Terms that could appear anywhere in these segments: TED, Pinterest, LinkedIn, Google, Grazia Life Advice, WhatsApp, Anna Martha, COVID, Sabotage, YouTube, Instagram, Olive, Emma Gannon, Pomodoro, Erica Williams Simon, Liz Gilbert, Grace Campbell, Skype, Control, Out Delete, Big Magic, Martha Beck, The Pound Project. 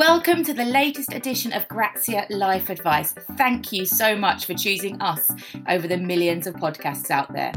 Welcome to the latest edition of Grazia Life Advice. Thank you so much for choosing us over the millions of podcasts out there.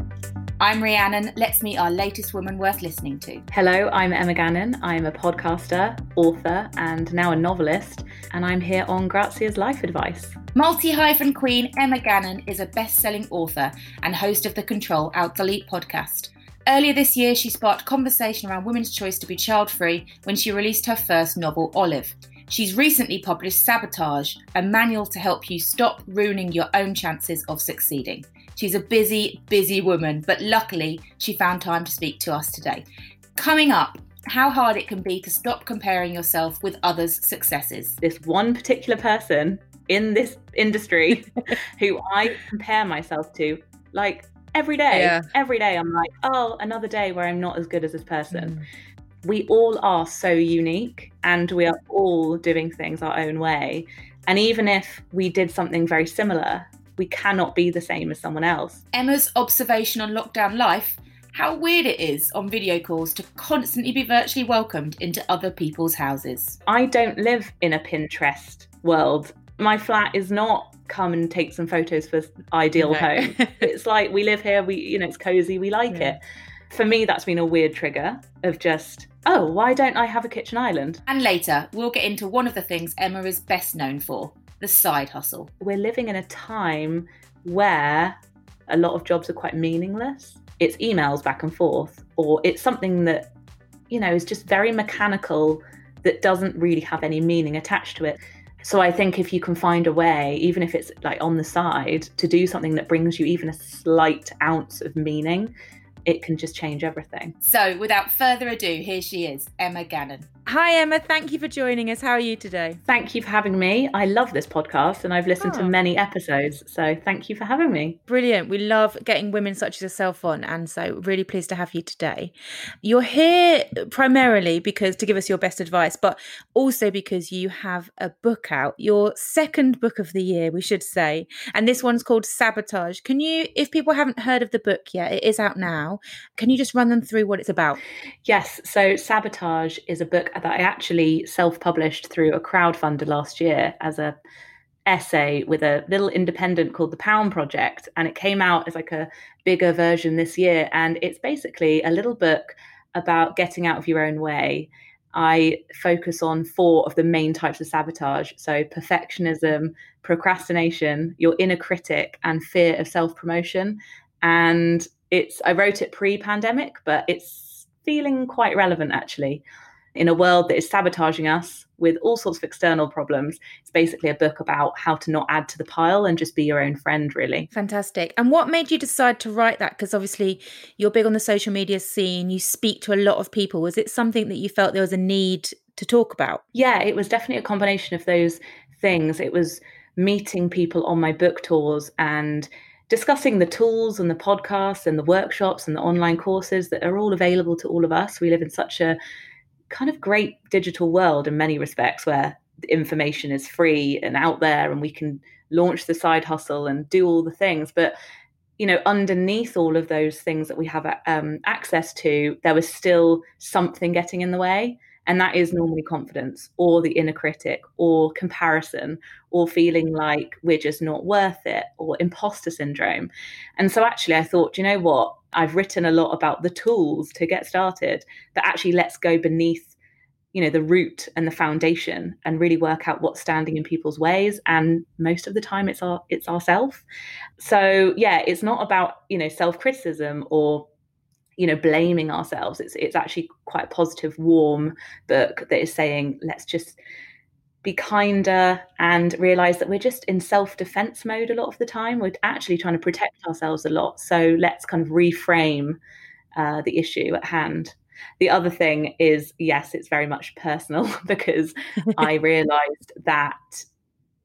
I'm Rhiannon. Let's meet our latest woman worth listening to. Hello, I'm Emma Gannon. I'm a podcaster, author, and now a novelist, and I'm here on Grazia's Life Advice. Multi-hyphen queen Emma Gannon is a best-selling author and host of the Control, Out Delete podcast. Earlier this year, she sparked conversation around women's choice to be child-free when she released her first novel, Olive. She's recently published Sabotage, a manual to help you stop ruining your own chances of succeeding. She's a busy, busy woman, but luckily she found time to speak to us today. Coming up, how hard it can be to stop comparing yourself with others' successes. This one particular person in this industry who I compare myself to, like every day, every day I'm like, oh, another day where I'm not as good as this person. We all are so unique and we are all doing things our own way. And even if we did something very similar, we cannot be the same as someone else. Emma's observation on lockdown life, how weird it is on video calls to constantly be virtually welcomed into other people's houses. I don't live in a Pinterest world. My flat is not come and take some photos for ideal home. It's like we live here, we, you know, it's cozy, we like it. For me, that's been a weird trigger of just, oh, why don't I have a kitchen island? And later, we'll get into one of the things Emma is best known for, the side hustle. We're living in a time where a lot of jobs are quite meaningless. It's emails back and forth, or it's something that, you know, is just very mechanical that doesn't really have any meaning attached to it. So I think if you can find a way, even if it's like on the side, to do something that brings you even a slight ounce of meaning, it can just change everything. So without further ado, here she is, Emma Gannon. Hi, Emma. Thank you for joining us. How are you today? Thank you for having me. I love this podcast and I've listened to many episodes. So thank you for having me. Brilliant. We love getting women such as yourself on. And so really pleased to have you today. You're here primarily because to give us your best advice, but also because you have a book out, your second book of the year, we should say. And this one's called Sabotage. Can you, if people haven't heard of the book yet, it is out now. Can you just run them through what it's about? Yes. So Sabotage is a book that I actually self-published through a crowdfunder last year as a essay with a little independent called The Pound Project. And it came out as like a bigger version this year. And it's basically a little book about getting out of your own way. I focus on 4 of the main types of sabotage. So perfectionism, procrastination, your inner critic, and fear of self-promotion. And I wrote it pre-pandemic, but it's feeling quite relevant actually. In a world that is sabotaging us with all sorts of external problems, it's basically a book about how to not add to the pile and just be your own friend, really. Fantastic. And what made you decide to write that? Because obviously you're big on the social media scene, you speak to a lot of people. Was it something that you felt there was a need to talk about? Yeah, it was definitely a combination of those things. It was meeting people on my book tours and discussing the tools and the podcasts and the workshops and the online courses that are all available to all of us. We live in such a kind of great digital world in many respects where information is free and out there and we can launch the side hustle and do all the things. But, you know, underneath all of those things that we have access to, there was still something getting in the way. And that is normally confidence or the inner critic or comparison or feeling like we're just not worth it or imposter syndrome. And so actually I thought, you know what, I've written a lot about the tools to get started, but actually let's go beneath, you know, the root and the foundation and really work out what's standing in people's ways. And most of the time it's ourselves. So yeah, it's not about, you know, self-criticism or, you know, blaming ourselves. It's actually quite a positive, warm book that is saying, let's just be kinder and realize that we're just in self-defense mode a lot of the time. We're actually trying to protect ourselves a lot. So let's kind of reframe the issue at hand. The other thing is, yes, it's very much personal because I realized that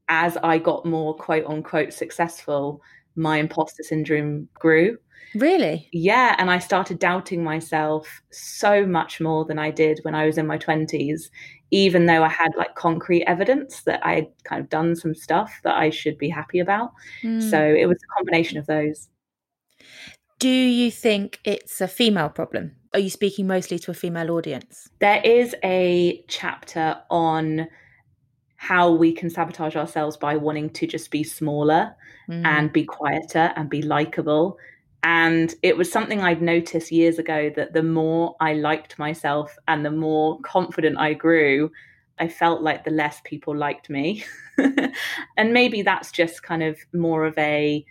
as I got more quote unquote successful, my imposter syndrome grew. Really? Yeah. And I started doubting myself so much more than I did when I was in my 20s, even though I had like concrete evidence that I had kind of done some stuff that I should be happy about. So it was a combination of those. Do you think it's a female problem? Are you speaking mostly to a female audience? There is a chapter on how we can sabotage ourselves by wanting to just be smaller and be quieter and be likable. And it was something I'd noticed years ago, that the more I liked myself and the more confident I grew, I felt like the less people liked me. And maybe that's just kind of more of a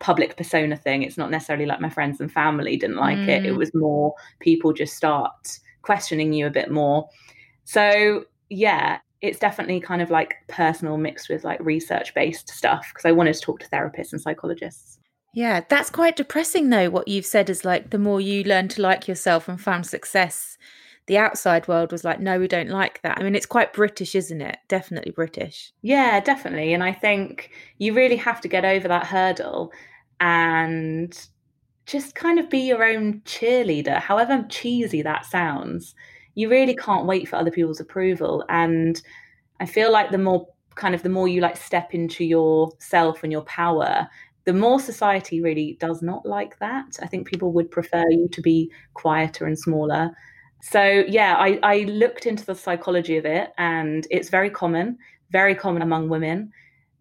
public persona thing. It's not necessarily like my friends and family didn't like it. It was more people just start questioning you a bit more. So yeah, it's definitely kind of like personal mixed with like research-based stuff, because I wanted to talk to therapists and psychologists. Yeah, that's quite depressing though, what you've said is like the more you learn to like yourself and found success, the outside world was like, no, we don't like that. I mean, it's quite British, isn't it? Definitely British. Yeah, definitely. And I think you really have to get over that hurdle and just kind of be your own cheerleader, however cheesy that sounds. You really can't wait for other people's approval. And I feel like the more you like step into yourself and your power, the more society really does not like that. I think people would prefer you to be quieter and smaller. So yeah, I looked into the psychology of it, and it's very common among women,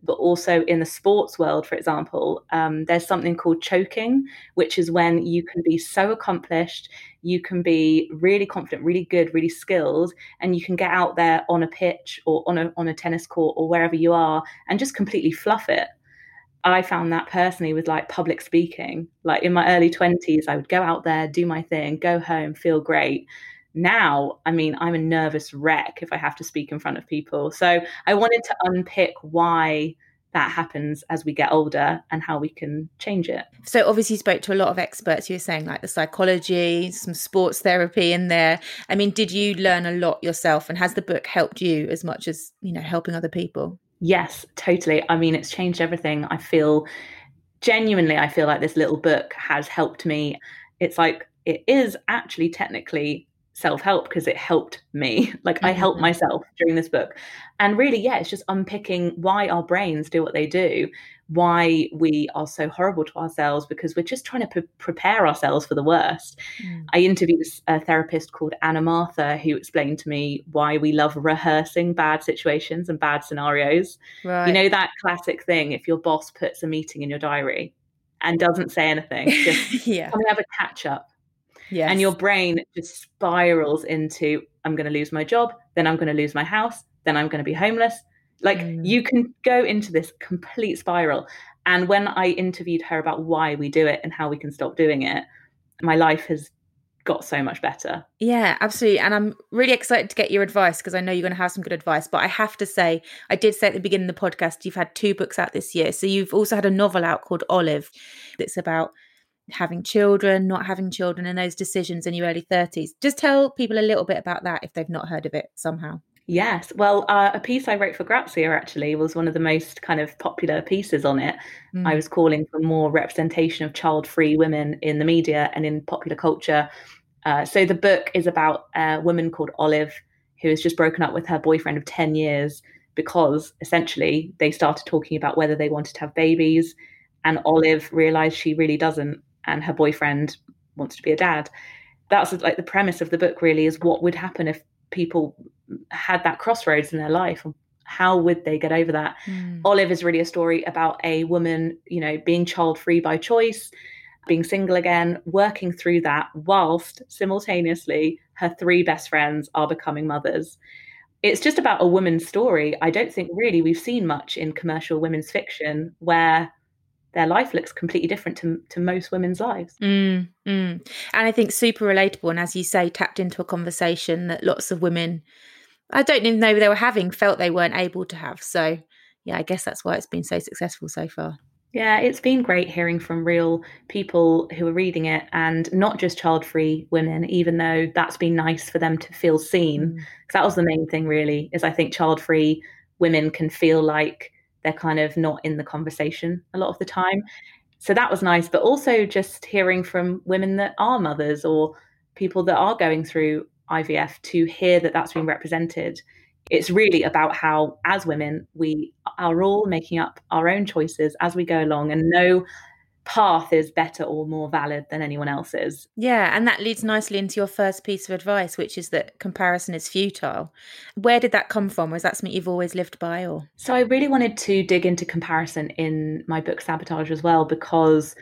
but also in the sports world, for example, there's something called choking, which is when you can be so accomplished, you can be really confident, really good, really skilled, and you can get out there on a pitch or on a tennis court or wherever you are and just completely fluff it. I found that personally with like public speaking. Like in my early 20s, I would go out there, do my thing, go home, feel great. Now, I mean, I'm a nervous wreck if I have to speak in front of people. So I wanted to unpick why that happens as we get older and how we can change it. So obviously you spoke to a lot of experts. You were saying like the psychology, some sports therapy in there. I mean, did you learn a lot yourself, and has the book helped you as much as, you know, helping other people? Yes, totally. I mean, it's changed everything. I feel like this little book has helped me. It's like, it is actually technically self-help because it helped me. Like I helped myself during this book. And really, yeah, it's just unpicking why our brains do what they do, why we are so horrible to ourselves, because we're just trying to prepare ourselves for the worst. I interviewed a therapist called Anna Martha, who explained to me why we love rehearsing bad situations and bad scenarios. Right. You know, that classic thing, if your boss puts a meeting in your diary and doesn't say anything, just come and have a catch up. Yes. And your brain just spirals into, I'm going to lose my job, then I'm going to lose my house, then I'm going to be homeless. Like you can go into this complete spiral. And when I interviewed her about why we do it and how we can stop doing it, my life has got so much better. Yeah, absolutely. And I'm really excited to get your advice, because I know you're going to have some good advice. But I have to say, I did say at the beginning of the podcast, you've had 2 books out this year. So you've also had a novel out called Olive that's about having children, not having children, and those decisions in your early 30s. Just tell people a little bit about that if they've not heard of it somehow. Yes. Well, a piece I wrote for Grazia actually was one of the most kind of popular pieces on it. I was calling for more representation of child-free women in the media and in popular culture. So the book is about a woman called Olive who has just broken up with her boyfriend of 10 years because essentially they started talking about whether they wanted to have babies, and Olive realised she really doesn't. And her boyfriend wants to be a dad. That's like the premise of the book really, is what would happen if people had that crossroads in their life. How would they get over that? Olive is really a story about a woman, you know, being child-free by choice, being single again, working through that whilst simultaneously her 3 best friends are becoming mothers. It's just about a woman's story. I don't think really we've seen much in commercial women's fiction where their life looks completely different to most women's lives. And I think super relatable. And as you say, tapped into a conversation that lots of women, I don't even know they were having, felt they weren't able to have. So yeah, I guess that's why it's been so successful so far. Yeah, it's been great hearing from real people who are reading it, and not just child-free women, even though that's been nice for them to feel seen. Because that was the main thing really, is I think child-free women can feel like they're kind of not in the conversation a lot of the time. So that was nice. But also just hearing from women that are mothers or people that are going through IVF, to hear that that's been represented. It's really about how, as women, we are all making up our own choices as we go along, and no path is better or more valid than anyone else's. Yeah, and that leads nicely into your first piece of advice, which is that comparison is futile. Where did that come from? Was that something you've always lived by? Or so I really wanted to dig into comparison in my book Sabotage as well, because,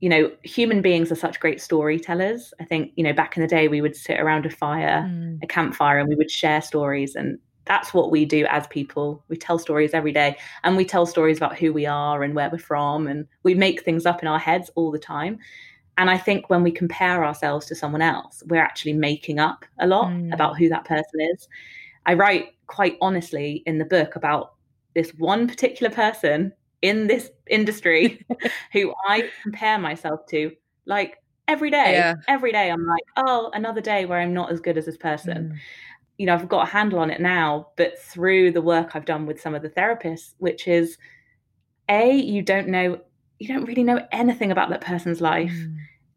you know, human beings are such great storytellers. I think, you know, back in the day we would sit around a fire, a campfire, and we would share stories, and that's what we do as people. We tell stories every day, and we tell stories about who we are and where we're from, and we make things up in our heads all the time. And I think when we compare ourselves to someone else, we're actually making up a lot about who that person is. I write quite honestly in the book about this one particular person in this industry who I compare myself to, like, every day. Yeah. Every day I'm like, oh, another day where I'm not as good as this person. You know, I've got a handle on it now, but through the work I've done with some of the therapists, which is, A, you don't really know anything about that person's life.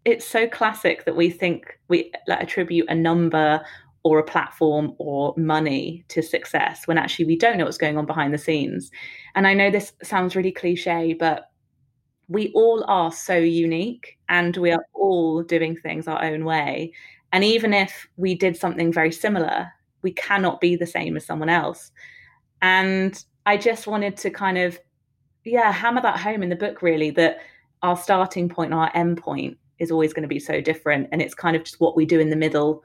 It's so classic that we think we attribute a number or a platform or money to success, when actually we don't know what's going on behind the scenes. And I know this sounds really cliche, but we all are so unique, and we are all doing things our own way. And even if we did something very similar, we cannot be the same as someone else. And I just wanted to kind of, hammer that home in the book, really, that our starting point, our end point is always going to be so different. And it's kind of just what we do in the middle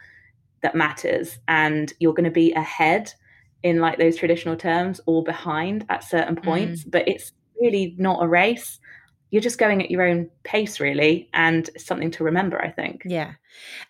that matters. And you're going to be ahead in, like, those traditional terms, or behind at certain points, but it's really not a race. You're just going at your own pace, really, and something to remember, I think. Yeah.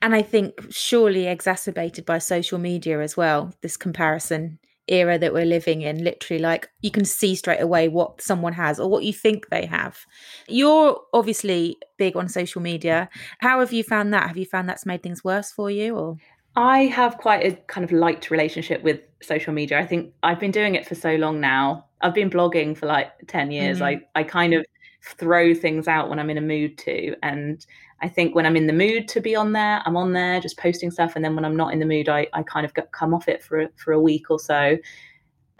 And I think surely exacerbated by social media as well, this comparison era that we're living in, literally, like, you can see straight away what someone has or what you think they have. You're obviously big on social media. How have you found that? Have you found that's made things worse for you, or...? I have quite a kind of light relationship with social media. I think I've been doing it for so long now. I've been blogging for like 10 years. I kind of throw things out when I'm in a mood to. And I think when I'm in the mood to be on there, I'm on there just posting stuff. And then when I'm not in the mood, I kind of come off it for a week or so.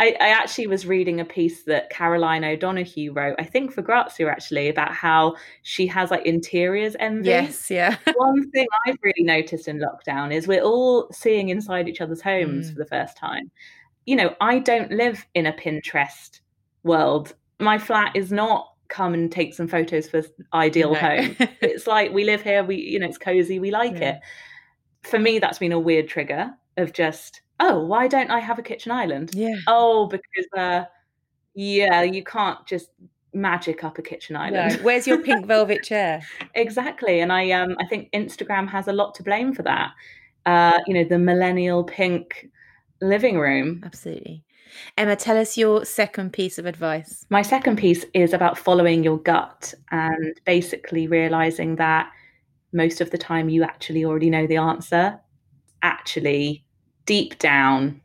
I actually was reading a piece that Caroline O'Donoghue wrote, I think for Grazia actually, about how she has like interiors envy. Yes, yeah. One thing I've really noticed in lockdown is we're all seeing inside each other's homes for the first time. You know, I don't live in a Pinterest world. My flat is not come and take some photos for ideal home. It's like, we live here, we, you know, it's cozy, we like it. For me, that's been a weird trigger of just... oh, why don't I have a kitchen island? Yeah. Oh, because, you can't just magic up a kitchen island. No. Where's your pink velvet chair? Exactly. And I think Instagram has a lot to blame for that. You know, the millennial pink living room. Absolutely. Emma, tell us your second piece of advice. My second piece is about following your gut and basically realising that most of the time you actually already know the answer. Actually, deep down,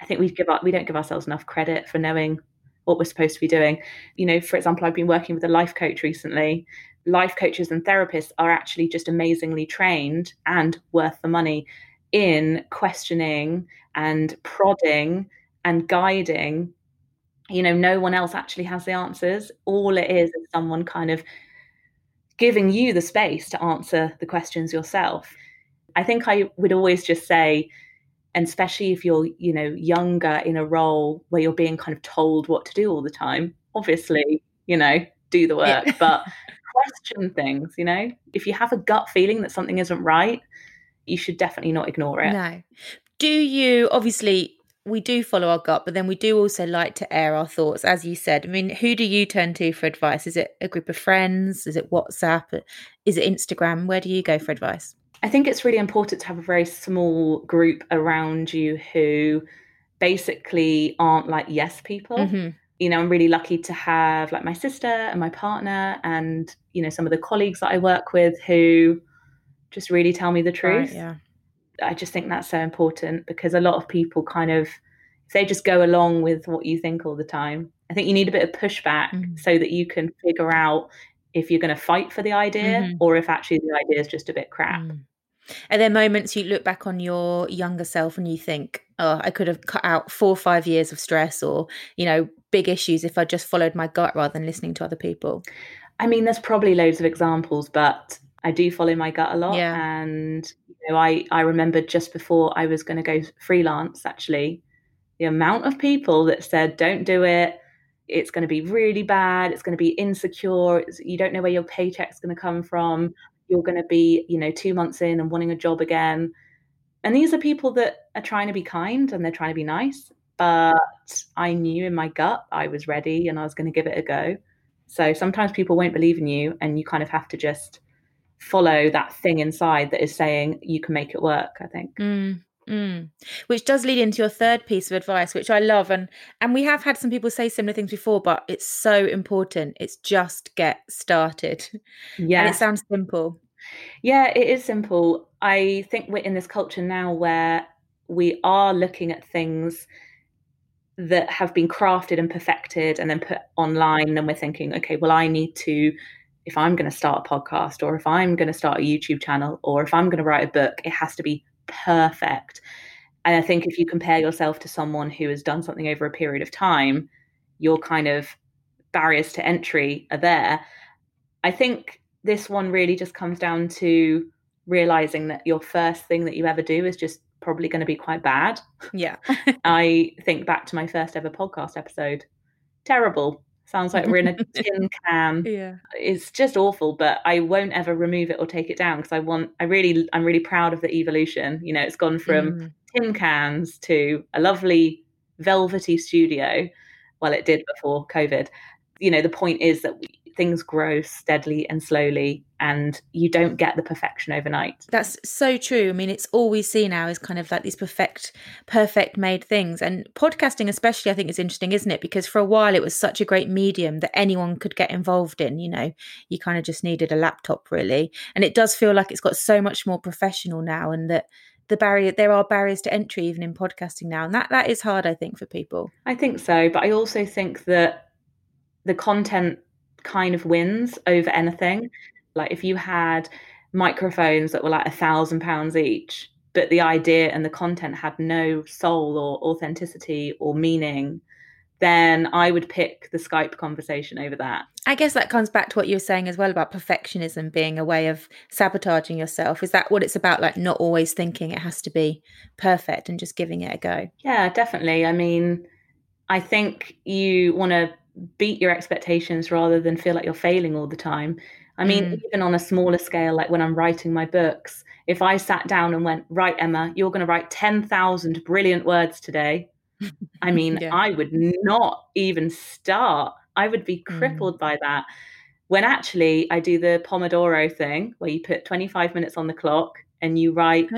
I think we don't give ourselves enough credit for knowing what we're supposed to be doing. You know, for example, I've been working with a life coach recently. Life coaches and therapists are actually just amazingly trained and worth the money in questioning and prodding and guiding. You know, no one else actually has the answers. All it is someone kind of giving you the space to answer the questions yourself. I think I would always just say, and especially if you're, you know, younger in a role where you're being kind of told what to do all the time, obviously, you know, do the work, but question things, you know. If you have a gut feeling that something isn't right, you should definitely not ignore it. No. Do you, obviously, we do follow our gut, but then we do also like to air our thoughts, as you said. I mean, who do you turn to for advice? Is it a group of friends? Is it WhatsApp? Is it Instagram? Where do you go for advice? I think it's really important to have a very small group around you who basically aren't like yes people. You know, I'm really lucky to have like my sister and my partner and, you know, some of the colleagues that I work with who just really tell me the truth. Right, yeah. I just think that's so important because a lot of people kind of, if they just go along with what you think all the time, I think you need a bit of pushback so that you can figure out if you're going to fight for the idea or if actually the idea is just a bit crap. Are there moments you look back on your younger self and you think, oh, I could have cut out 4 or 5 years of stress or, you know, big issues if I just followed my gut rather than listening to other people? I mean, there's probably loads of examples, but I do follow my gut a lot. Yeah. And you know, I remembered just before I was going to go freelance, actually, the amount of people that said, don't do it. It's going to be really bad. It's going to be insecure. You don't know where your paycheck's going to come from. You're going to be, you know, 2 months in and wanting a job again. And these are people that are trying to be kind and they're trying to be nice. But I knew in my gut I was ready and I was going to give it a go. So sometimes people won't believe in you and you kind of have to just follow that thing inside that is saying you can make it work, I think. Which does lead into your third piece of advice, which I love. And we have had some people say similar things before, but it's so important. It's just get started. Yeah. And it sounds simple. Yeah, it is simple. I think we're in this culture now where we are looking at things that have been crafted and perfected and then put online. And we're thinking, okay, well, I need to, if I'm going to start a podcast or if I'm going to start a YouTube channel or if I'm going to write a book, it has to be perfect. And I think if you compare yourself to someone who has done something over a period of time, your kind of barriers to entry are there. I think this one really just comes down to realizing that your first thing that you ever do is just probably going to be quite bad. Yeah. I think back to my first ever podcast episode. Terrible. Sounds like we're in a tin can. Yeah. It's just awful, but I won't ever remove it or take it down because I'm really proud of the evolution. You know, it's gone from tin cans to a lovely velvety studio. Well, it did before COVID. You know, the point is that things grow steadily and slowly and you don't get the perfection overnight. That's so true. I mean, it's all we see now is kind of like these perfect made things. And podcasting especially, I think, is interesting, isn't it? Because for a while it was such a great medium that anyone could get involved in. You know, you kind of just needed a laptop really. And it does feel like it's got so much more professional now, and that there are barriers to entry even in podcasting now. And that is hard, I think, for people. I think so. But I also think that the content kind of wins over anything. Like if you had microphones that were like £1,000 each, but the idea and the content had no soul or authenticity or meaning, then I would pick the Skype conversation over that. I guess that comes back to what you were saying as well about perfectionism being a way of sabotaging yourself. Is that what it's about? Like not always thinking it has to be perfect and just giving it a go. Yeah, definitely. I mean, I think you want to beat your expectations rather than feel like you're failing all the time. I mean, even on a smaller scale, like when I'm writing my books, if I sat down and went, right, Emma, you're going to write 10,000 brilliant words today. I mean, yeah. I would not even start. I would be crippled by that. When actually I do the Pomodoro thing where you put 25 minutes on the clock and you write,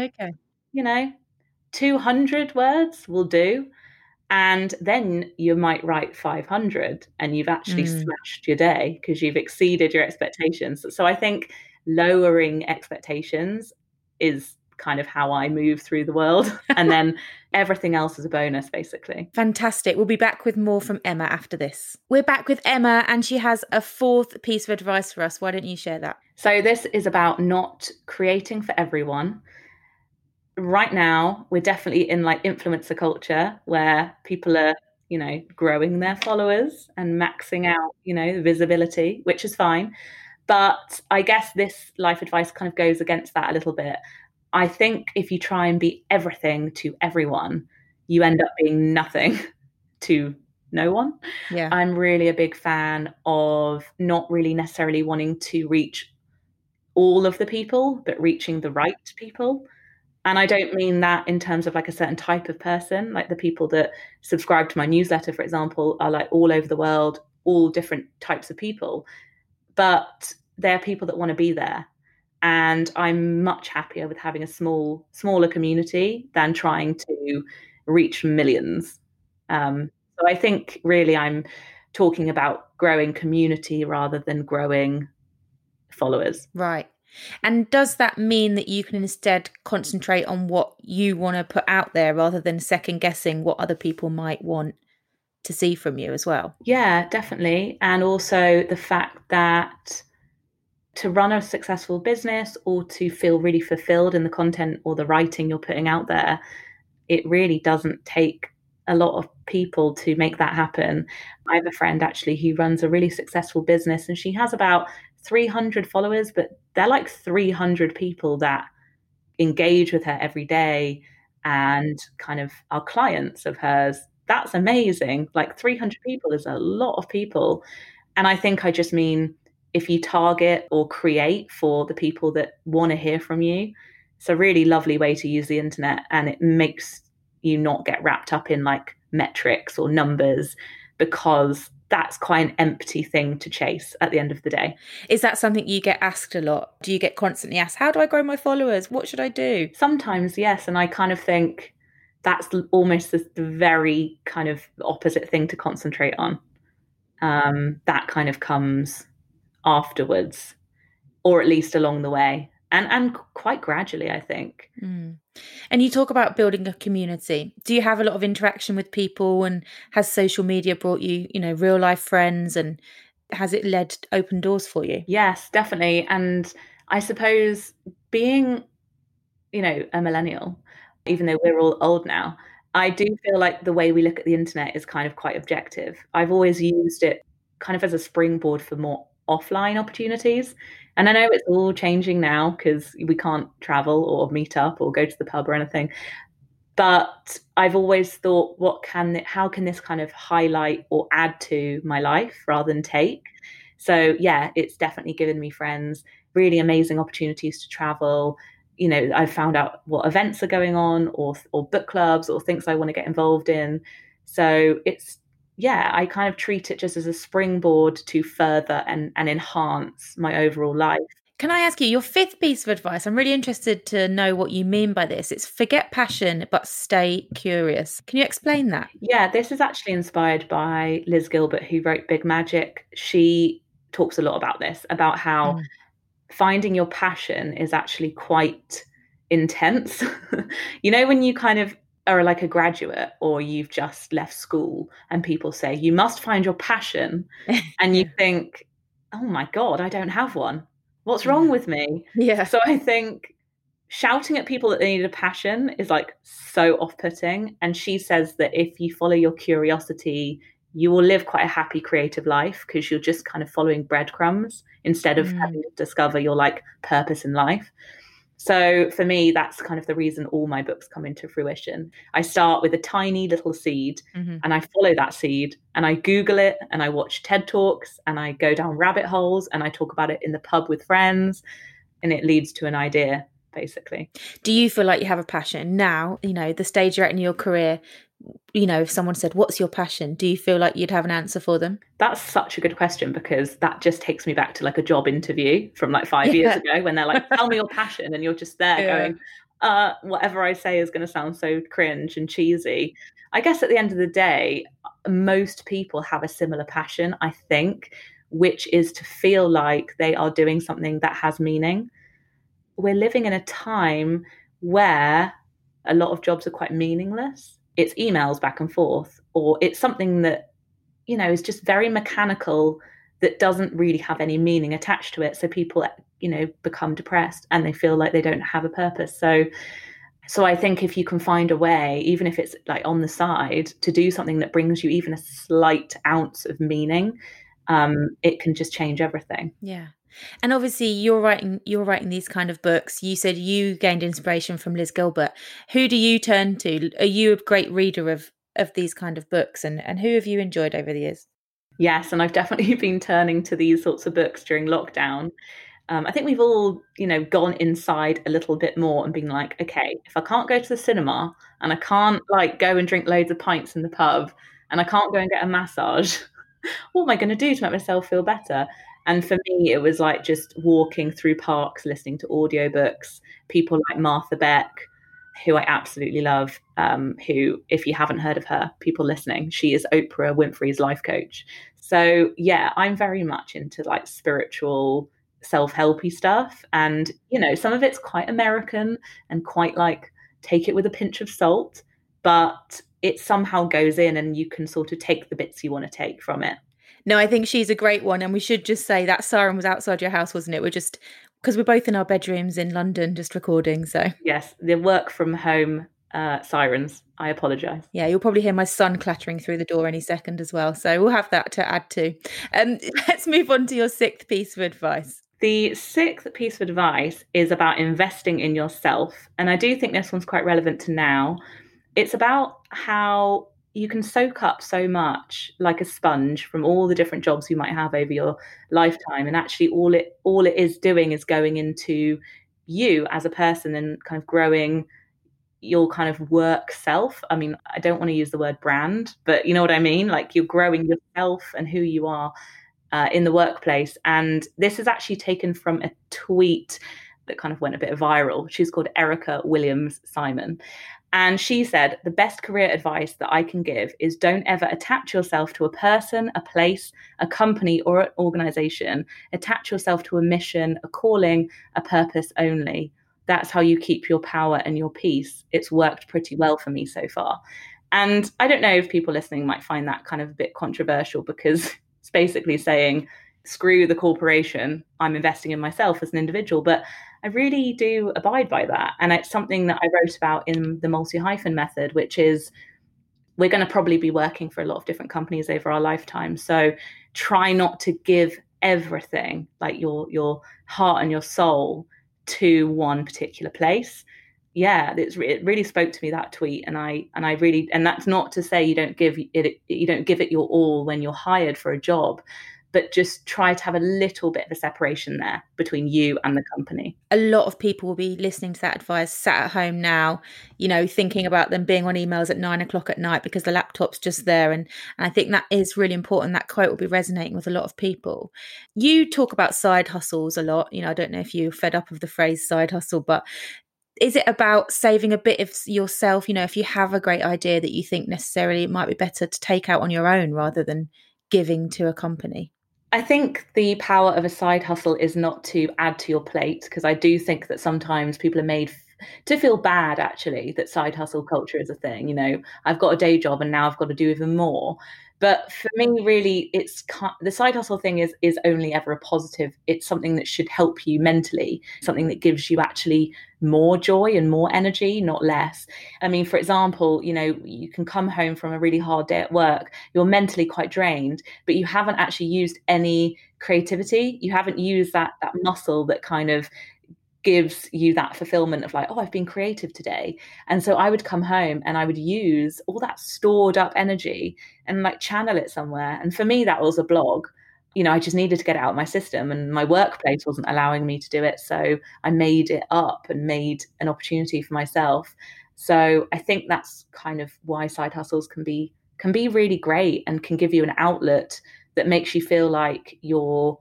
200 words will do. And then you might write 500 and you've actually smashed your day because you've exceeded your expectations. So I think lowering expectations is kind of how I move through the world. And then everything else is a bonus, basically. Fantastic. We'll be back with more from Emma after this. We're back with Emma and she has a fourth piece of advice for us. Why don't you share that? So this is about not creating for everyone. Right now, we're definitely in like influencer culture where people are, you know, growing their followers and maxing out, you know, visibility, which is fine. But I guess this life advice kind of goes against that a little bit. I think if you try and be everything to everyone, you end up being nothing to no one. Yeah. I'm really a big fan of not really necessarily wanting to reach all of the people, but reaching the right people. And I don't mean that in terms of like a certain type of person, like the people that subscribe to my newsletter, for example, are like all over the world, all different types of people, but they're people that want to be there. And I'm much happier with having a smaller community than trying to reach millions. So I think really I'm talking about growing community rather than growing followers. Right. And does that mean that you can instead concentrate on what you want to put out there rather than second guessing what other people might want to see from you as well? Yeah, definitely. And also the fact that to run a successful business or to feel really fulfilled in the content or the writing you're putting out there, it really doesn't take a lot of people to make that happen. I have a friend actually who runs a really successful business, and she has about 300 followers, but they're like 300 people that engage with her every day and kind of are clients of hers. That's amazing. Like 300 people is a lot of people. And I think I just mean, if you target or create for the people that want to hear from you, it's a really lovely way to use the internet, and it makes you not get wrapped up in like metrics or numbers, because that's quite an empty thing to chase at the end of the day. Is that something you get asked a lot? Do you get constantly asked, how do I grow my followers? What should I do? Sometimes, yes. And I kind of think that's almost the very kind of opposite thing to concentrate on. That kind of comes afterwards, or at least along the way. And quite gradually, I think. Mm. And you talk about building a community. Do you have a lot of interaction with people? And has social media brought you, you know, real life friends? And has it led to open doors for you? Yes, definitely. And I suppose being, you know, a millennial, even though we're all old now, I do feel like the way we look at the internet is kind of quite objective. I've always used it kind of as a springboard for more offline opportunities. And I know it's all changing now because we can't travel or meet up or go to the pub or anything. But I've always thought, how can this kind of highlight or add to my life rather than take? So yeah, it's definitely given me friends, really amazing opportunities to travel. You know, I've found out what events are going on or book clubs or things I want to get involved in. So it's, yeah, I kind of treat it just as a springboard to further and enhance my overall life. Can I ask you your fifth piece of advice? I'm really interested to know what you mean by this. It's forget passion, but stay curious. Can you explain that? Yeah, this is actually inspired by Liz Gilbert, who wrote Big Magic. She talks a lot about this, about how finding your passion is actually quite intense. You know, when you kind of are like a graduate or you've just left school and people say, you must find your passion. And you think, oh my God, I don't have one. What's wrong with me? Yeah. So I think shouting at people that they need a passion is like so off-putting. And she says that if you follow your curiosity, you will live quite a happy creative life because you're just kind of following breadcrumbs instead of having to discover your like purpose in life. So for me, that's kind of the reason all my books come into fruition. I start with a tiny little seed and I follow that seed and I Google it and I watch TED Talks and I go down rabbit holes and I talk about it in the pub with friends, and it leads to an idea, basically. Do you feel like you have a passion now, you know, the stage you're at in your career? You know, if someone said, what's your passion? Do you feel like you'd have an answer for them? That's such a good question, because that just takes me back to like a job interview from like 5 years ago when they're like, tell me your passion. And you're just there going, whatever I say is going to sound so cringe and cheesy. I guess at the end of the day, most people have a similar passion, I think, which is to feel like they are doing something that has meaning. We're living in a time where a lot of jobs are quite meaningless. It's emails back and forth, or it's something that, you know, is just very mechanical that doesn't really have any meaning attached to it. So people, you know, become depressed and they feel like they don't have a purpose. So I think if you can find a way, even if it's like on the side, to do something that brings you even a slight ounce of meaning, it can just change everything. Yeah. And obviously you're writing these kind of books. You said you gained inspiration from Liz Gilbert. Who do you turn to? Are you a great reader of these kind of books? And who have you enjoyed over the years? Yes, and I've definitely been turning to these sorts of books during lockdown. I think we've all, you know, gone inside a little bit more and been like, okay, if I can't go to the cinema and I can't like go and drink loads of pints in the pub and I can't go and get a massage, what am I going to do to make myself feel better? And for me, it was like just walking through parks, listening to audiobooks, people like Martha Beck, who I absolutely love, who, if you haven't heard of her, people listening, she is Oprah Winfrey's life coach. So yeah, I'm very much into like spiritual, self-helpy stuff. And, you know, some of it's quite American and quite like take it with a pinch of salt, but it somehow goes in and you can sort of take the bits you want to take from it. No, I think she's a great one. And we should just say that siren was outside your house, wasn't it? We're just, because we're both in our bedrooms in London, just recording. So yes, the work from home sirens. I apologise. Yeah, you'll probably hear my son clattering through the door any second as well. So we'll have that to add to. Let's move on to your sixth piece of advice. The sixth piece of advice is about investing in yourself. And I do think this one's quite relevant to now. It's about how you can soak up so much like a sponge from all the different jobs you might have over your lifetime. And actually all it is doing is going into you as a person and kind of growing your kind of work self. I mean, I don't want to use the word brand, but you know what I mean? Like you're growing yourself and who you are in the workplace. And this is actually taken from a tweet that kind of went a bit viral. She's called Erica Williams Simon. And she said, the best career advice that I can give is don't ever attach yourself to a person, a place, a company, or an organization. Attach yourself to a mission, a calling, a purpose only. That's how you keep your power and your peace. It's worked pretty well for me so far. And I don't know if people listening might find that kind of a bit controversial, because it's basically saying, screw the corporation, I'm investing in myself as an individual. But I really do abide by that. And it's something that I wrote about in the multi-hyphen method, which is we're going to probably be working for a lot of different companies over our lifetime. So try not to give everything, like your heart and your soul, to one particular place. Yeah, it really spoke to me, that tweet. And that's not to say you don't give it your all when you're hired for a job, but just try to have a little bit of a separation there between you and the company. A lot of people will be listening to that advice sat at home now, you know, thinking about them being on emails at 9 o'clock at night because the laptop's just there. And I think that is really important. That quote will be resonating with a lot of people. You talk about side hustles a lot. You know, I don't know if you're fed up of the phrase side hustle, but is it about saving a bit of yourself? You know, if you have a great idea that you think necessarily it might be better to take out on your own rather than giving to a company? I think the power of a side hustle is not to add to your plate, because I do think that sometimes people are made to feel bad, actually, that side hustle culture is a thing. You know, I've got a day job and now I've got to do even more. But for me, really, it's the side hustle thing is only ever a positive. It's something that should help you mentally, something that gives you actually more joy and more energy, not less. I mean, for example, you know, you can come home from a really hard day at work, you're mentally quite drained, but you haven't actually used any creativity. You haven't used that muscle that kind of gives you that fulfillment of like, oh, I've been creative today. And so I would come home and I would use all that stored up energy and like channel it somewhere. And for me, that was a blog. You know, I just needed to get it out of my system, and my workplace wasn't allowing me to do it. So I made it up and made an opportunity for myself. So I think that's kind of why side hustles can be really great and can give you an outlet that makes you feel like you're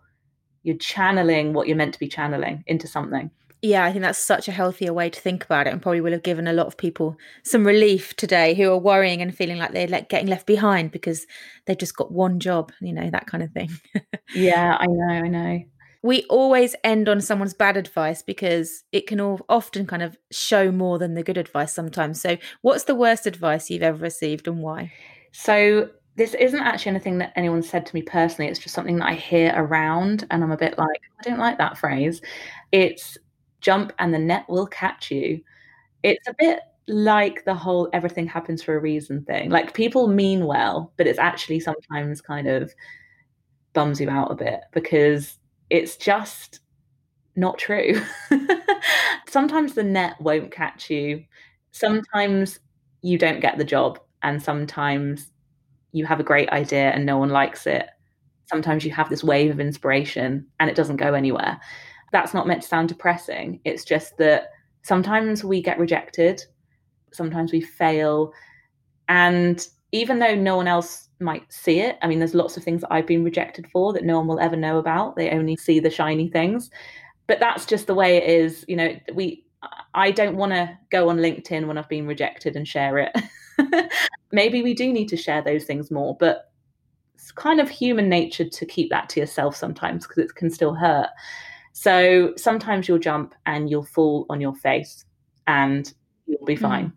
channeling what you're meant to be channeling into something. Yeah, I think that's such a healthier way to think about it, and probably will have given a lot of people some relief today who are worrying and feeling like they're getting left behind because they've just got one job, you know, that kind of thing. Yeah, I know. We always end on someone's bad advice because it can often kind of show more than the good advice sometimes. So what's the worst advice you've ever received and why? So this isn't actually anything that anyone said to me personally. It's just something that I hear around and I'm a bit like, I don't like that phrase. It's jump and the net will catch you. It's a bit like the whole everything happens for a reason thing. Like people mean well, but it's actually sometimes kind of bums you out a bit because it's just not true. Sometimes the net won't catch you. Sometimes you don't get the job, and sometimes you have a great idea and no one likes it. Sometimes you have this wave of inspiration and it doesn't go anywhere. That's not meant to sound depressing. It's just that sometimes we get rejected, sometimes we fail. And even though no one else might see it, I mean, there's lots of things that I've been rejected for that no one will ever know about. They only see the shiny things. But that's just the way it is. You know, I don't want to go on LinkedIn when I've been rejected and share it. Maybe we do need to share those things more, but it's kind of human nature to keep that to yourself sometimes because it can still hurt. So sometimes you'll jump and you'll fall on your face and you'll be fine.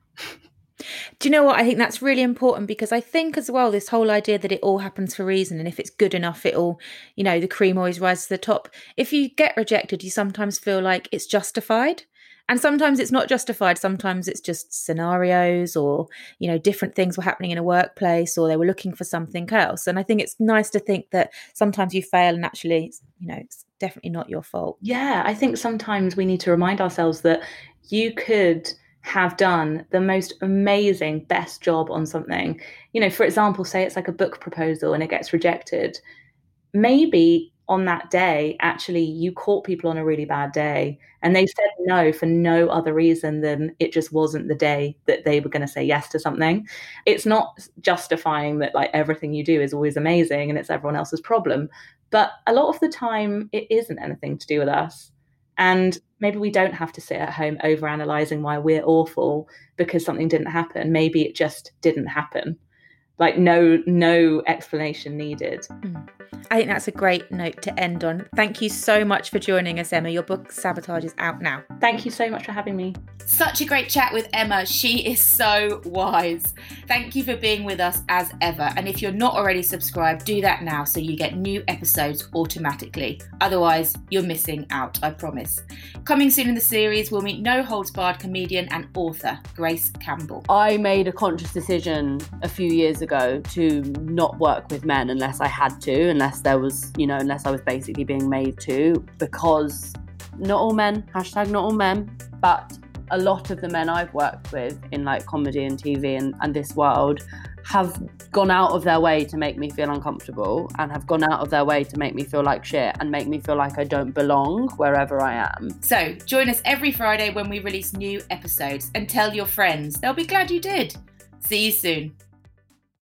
Do you know what? I think that's really important, because I think as well, this whole idea that it all happens for a reason, and if it's good enough, it all, you know, the cream always rises to the top. If you get rejected, you sometimes feel like it's justified. And sometimes it's not justified. Sometimes it's just scenarios or, you know, different things were happening in a workplace or they were looking for something else. And I think it's nice to think that sometimes you fail and actually, you know, it's definitely not your fault. Yeah, I think sometimes we need to remind ourselves that you could have done the most amazing, best job on something. You know, for example, say it's like a book proposal and it gets rejected. Maybe on that day, actually, you caught people on a really bad day and they said no for no other reason than it just wasn't the day that they were going to say yes to something. It's not justifying that like everything you do is always amazing and it's everyone else's problem. But a lot of the time, it isn't anything to do with us. And maybe we don't have to sit at home overanalyzing why we're awful because something didn't happen. Maybe it just didn't happen. Like no explanation needed. I think that's a great note to end on. Thank you so much for joining us, Emma. Your book, Sabotage, is out now. Thank you so much for having me. Such a great chat with Emma. She is so wise. Thank you for being with us as ever. And if you're not already subscribed, do that now so you get new episodes automatically. Otherwise, you're missing out, I promise. Coming soon in the series, we'll meet no holds barred comedian and author, Grace Campbell. I made a conscious decision a few years ago to not work with men unless I had to, unless I was basically being made to, because not all men, hashtag not all men, but a lot of the men I've worked with in like comedy and TV and this world have gone out of their way to make me feel uncomfortable and have gone out of their way to make me feel like shit and make me feel like I don't belong wherever I am. So join us every Friday when we release new episodes and tell your friends. They'll be glad you did. See you soon.